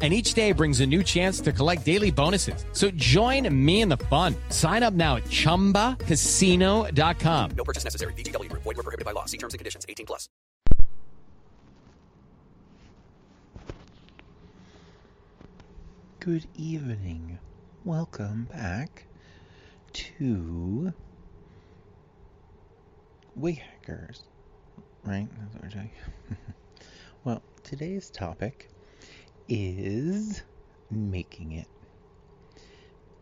And each day brings a new chance to collect daily bonuses. So join me in the fun. Sign up now at chumbacasino.com. No purchase necessary. VGW group. Void where prohibited by law. See terms and conditions. 18+. Good evening. Welcome back to WayHackers. Right? That's what we're talking about. Well, today's topic is making it.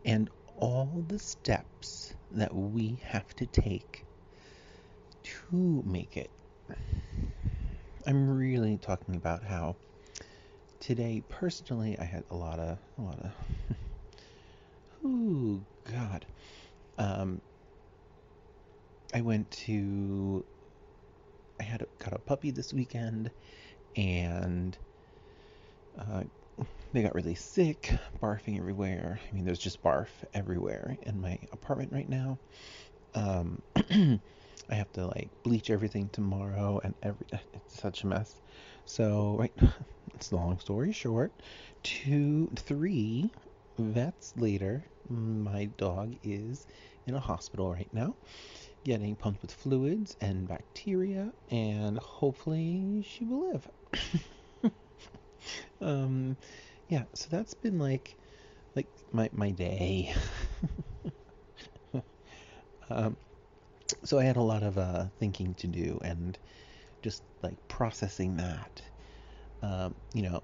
And all the steps that we have to take to make it. I'm really talking about how today, personally, I had a lot of, oh God, I got a puppy this weekend, and they got really sick, barfing everywhere. I mean, there's just barf everywhere in my apartment right now. I have to bleach everything tomorrow, and it's such a mess. So it's long story short, 3 vets later, my dog is in a hospital right now, getting pumped with fluids and bacteria, and hopefully she will live. Yeah, so that's been like my day. So I had a lot of thinking to do, and just processing that, and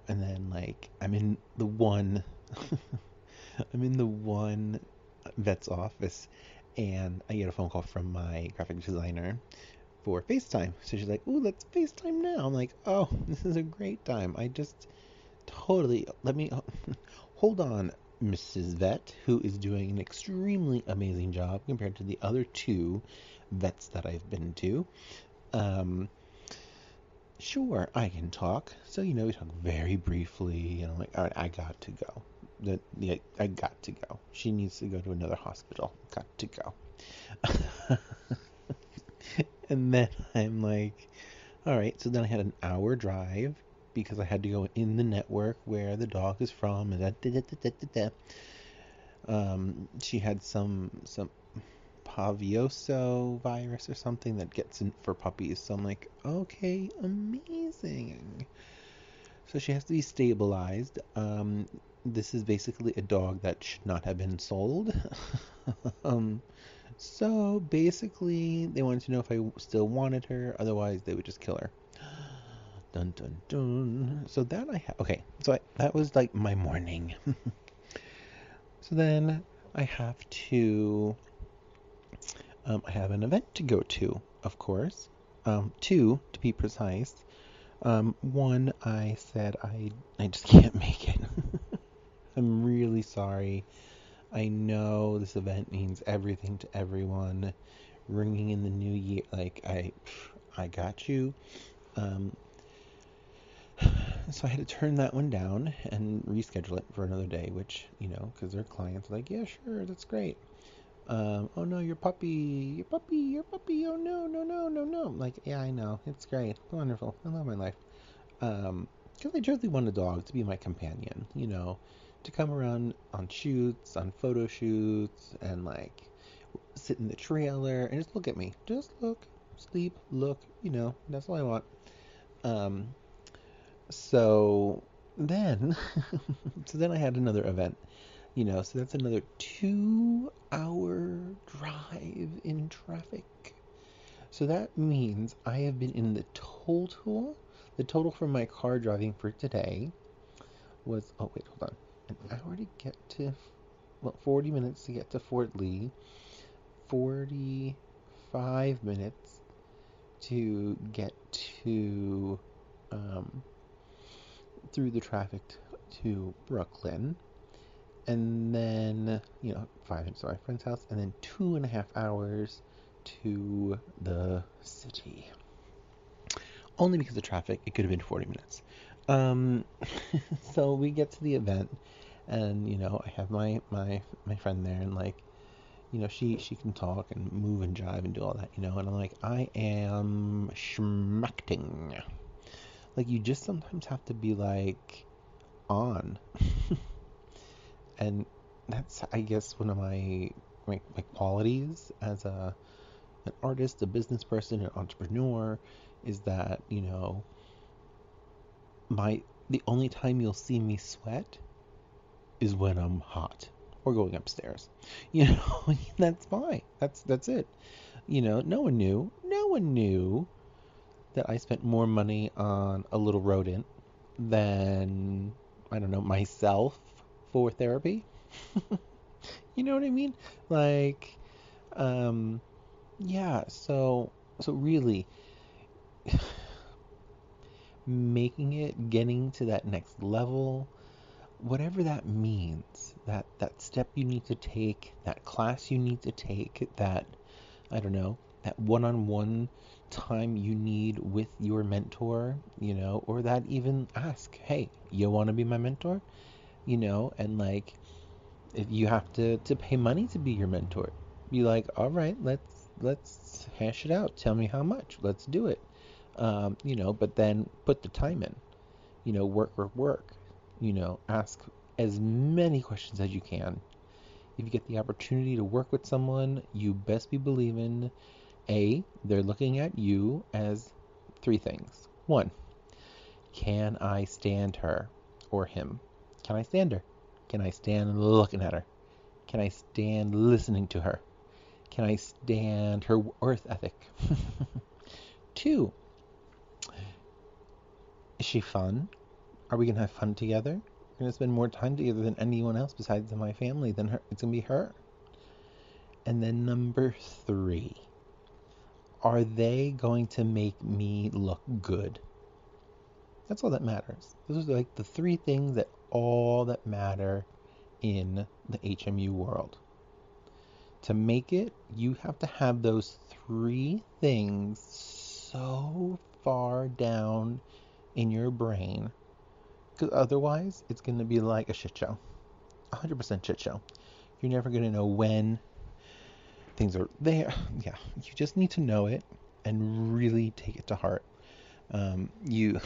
then I'm in the one vet's office, and I get a phone call from my graphic designer for FaceTime. So she's like, "Ooh, let's FaceTime now." I'm like, "Oh, this is a great time. I just totally hold on, Mrs. Vet, who is doing an extremely amazing job compared to the other 2 vets that I've been to. Sure, I can talk." So, we talk very briefly, and I'm like, all right, I got to go. I got to go. She needs to go to another hospital. Got to go. And then I'm like, all right, so then I had an hour drive because I had to go in the network where the dog is from. And she had some parvovirus or something that gets in for puppies. So I'm like, okay, amazing. So she has to be stabilized. This is basically a dog that should not have been sold. So basically, they wanted to know if I still wanted her. Otherwise, they would just kill her. Dun, dun, dun. So that I have. Okay, so that was my morning. So then I have to. I have an event to go to, of course. 2 to be precise. 1, I said I just can't make it. I'm really sorry. I know this event means everything to everyone. Ringing in the new year, I got you. So I had to turn that one down and reschedule it for another day, which, because their clients are like, yeah, sure, that's great. Oh no, your puppy, oh no. I'm like, yeah, I know, it's great, it's wonderful, I love my life. Because I truly want a dog to be my companion, to come around on shoots, on photo shoots, and sit in the trailer and just look at me. Just look, sleep, look, that's all I want. So then I had another event You know, so that's another 2-hour drive in traffic. So that means I have been in the total for my car driving for today was, oh wait, hold on, an hour to get to, well, 40 minutes to get to Fort Lee, 45 minutes to get to, through the traffic to Brooklyn, and then, you know, 5 minutes to my friend's house, and then 2.5 hours to the city. Only because of traffic, it could have been 40 minutes. So we get to the event, and, you know, I have my friend there, and, like, you know, she can talk and move and jive and do all that, you know, and I'm like, I am schmacting. Like, you just sometimes have to be, like, on. And that's, I guess, one of my qualities as an artist, a business person, an entrepreneur, is that, you know, the only time you'll see me sweat is when I'm hot or going upstairs. You know, that's fine. That's it. You know, no one knew that I spent more money on a little rodent than, I don't know, myself for therapy. You know what I mean? Like, yeah, so really, making it, getting to that next level, whatever that means, that step you need to take, that class you need to take, that, I don't know, that one-on-one time you need with your mentor, you know, or that even ask, hey, you want to be my mentor? You know, and like, if you have to pay money to be your mentor, be like, all right, let's hash it out. Tell me how much. Let's do it. You know, but then put the time in, you know, work, you know, ask as many questions as you can. If you get the opportunity to work with someone, you best be believing, A, they're looking at you as three things. One, can I stand her or him? Can I stand her? Can I stand looking at her? Can I stand listening to her? Can I stand her worth ethic? Two, is she fun? Are we going to have fun together? We're going to spend more time together than anyone else besides my family. Than her. It's going to be her. And then number three, are they going to make me look good? That's all that matters. Those are like the three things that all that matter in the HMU world. To make it, you have to have those three things so far down in your brain, because otherwise it's going to be like a shit show, 100% shit show. You're never going to know when things are there. Yeah, you just need to know it and really take it to heart. You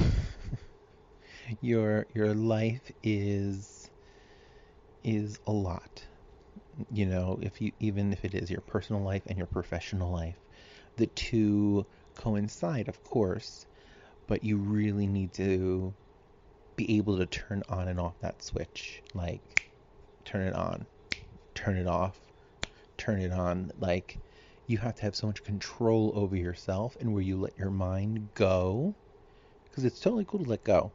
your life is a lot, you know, if it is your personal life and your professional life. The two coincide, of course, but you really need to be able to turn on and off that switch. Like, turn it on, turn it off, turn it on. Like, you have to have so much control over yourself and where you let your mind go, because it's totally cool to let go.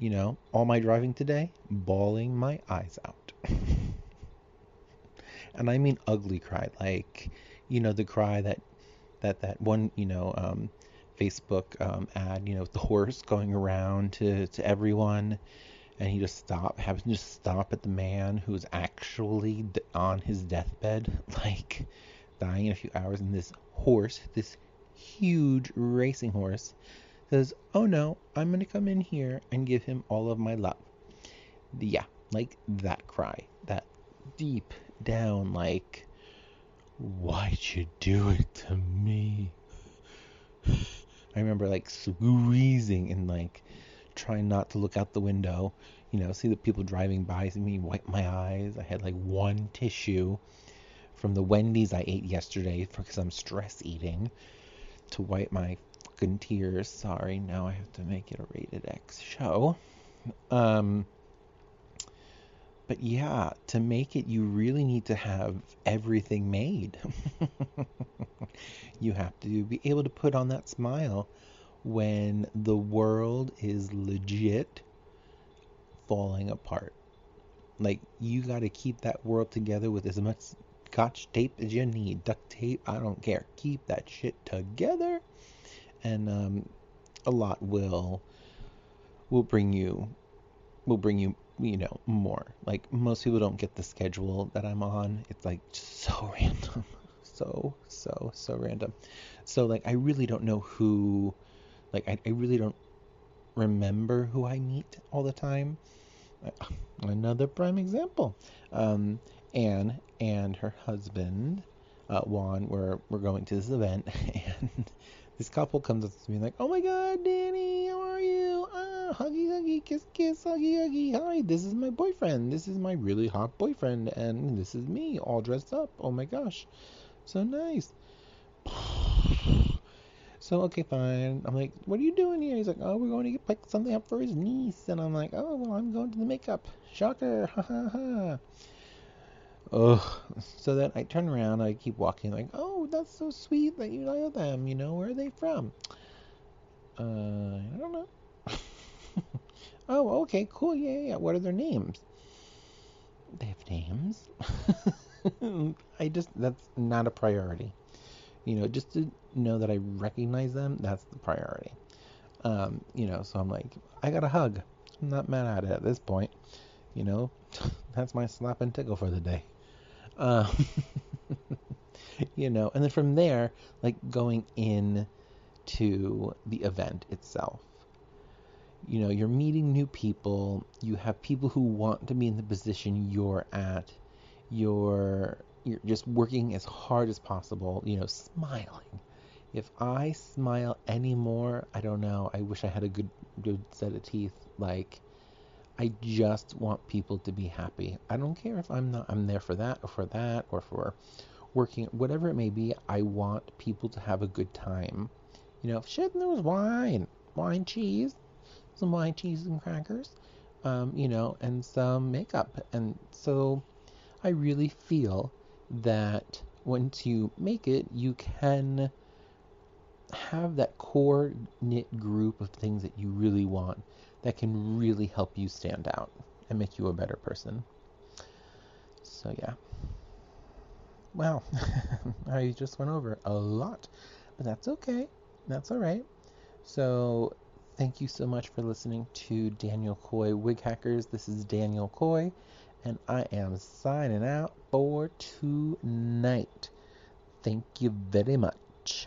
You know, all my driving today, bawling my eyes out. And I mean ugly cry, like, you know, the cry that one, you know, Facebook ad, you know, with the horse going around to everyone, and he just happens to stop at the man who's actually on his deathbed, like, dying in a few hours, and this horse, this huge racing horse, says, oh no, I'm going to come in here and give him all of my love. Yeah, like that cry, that deep down, like, why'd you do it to me? I remember, like, squeezing and, like, trying not to look out the window, you know, see the people driving by, see me wipe my eyes. I had, like, one tissue from the Wendy's I ate yesterday because I'm stress eating to wipe my fucking tears. Sorry, now I have to make it a rated X show. But yeah, to make it, you really need to have everything made. You have to be able to put on that smile when the world is legit falling apart. Like, you got to keep that world together with as much scotch tape as you need. Duct tape, I don't care. Keep that shit together. And a lot will bring you, you know, more. Like, most people don't get the schedule that I'm on. It's like so random. So random. So, like, I really don't know who, like, I really don't remember who I meet all the time. Another prime example. Anne and her husband, Juan, we're going to this event, and this couple comes up to me like, "Oh my God, Danny, how are you? Ah, huggy, huggy, kiss, kiss, huggy, huggy. Hi, this is my boyfriend. This is my really hot boyfriend, and this is me, all dressed up. Oh my gosh, so nice." So, okay, fine. I'm like, "What are you doing here?" He's like, "Oh, we're going to pick something up for his niece." And I'm like, "Oh, well, I'm going to the makeup. Shocker. Ha, ha, ha." Ugh. So then I turn around. I keep walking. Like, "Oh, that's so sweet that you know them. You know, where are they from?" I don't know. "Oh, okay, cool. Yeah. What are their names?" They have names. That's not a priority. You know, just to know that I recognize them, that's the priority. You know, so I'm like, I got a hug. I'm not mad at it at this point. You know, that's my slap and tickle for the day. You know, and then from there, like, going in to the event itself. You know, you're meeting new people. You have people who want to be in the position you're at. You're just working as hard as possible, you know, smiling. If I smile anymore, I don't know. I wish I had a good set of teeth. Like, I just want people to be happy. I don't care if I'm there for that or for that or for working, whatever it may be. I want people to have a good time. You know, shit, there was some wine, cheese and crackers, you know, and some makeup. And so I really feel that once you make it, you can have that core knit group of things that you really want that can really help you stand out and make you a better person. So yeah. Wow. I just went over a lot, but that's okay. That's all right. So thank you so much for listening to Daniel Coy Wig Hackers. This is Daniel Coy, and I am signing out for tonight. Thank you very much.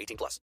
18+.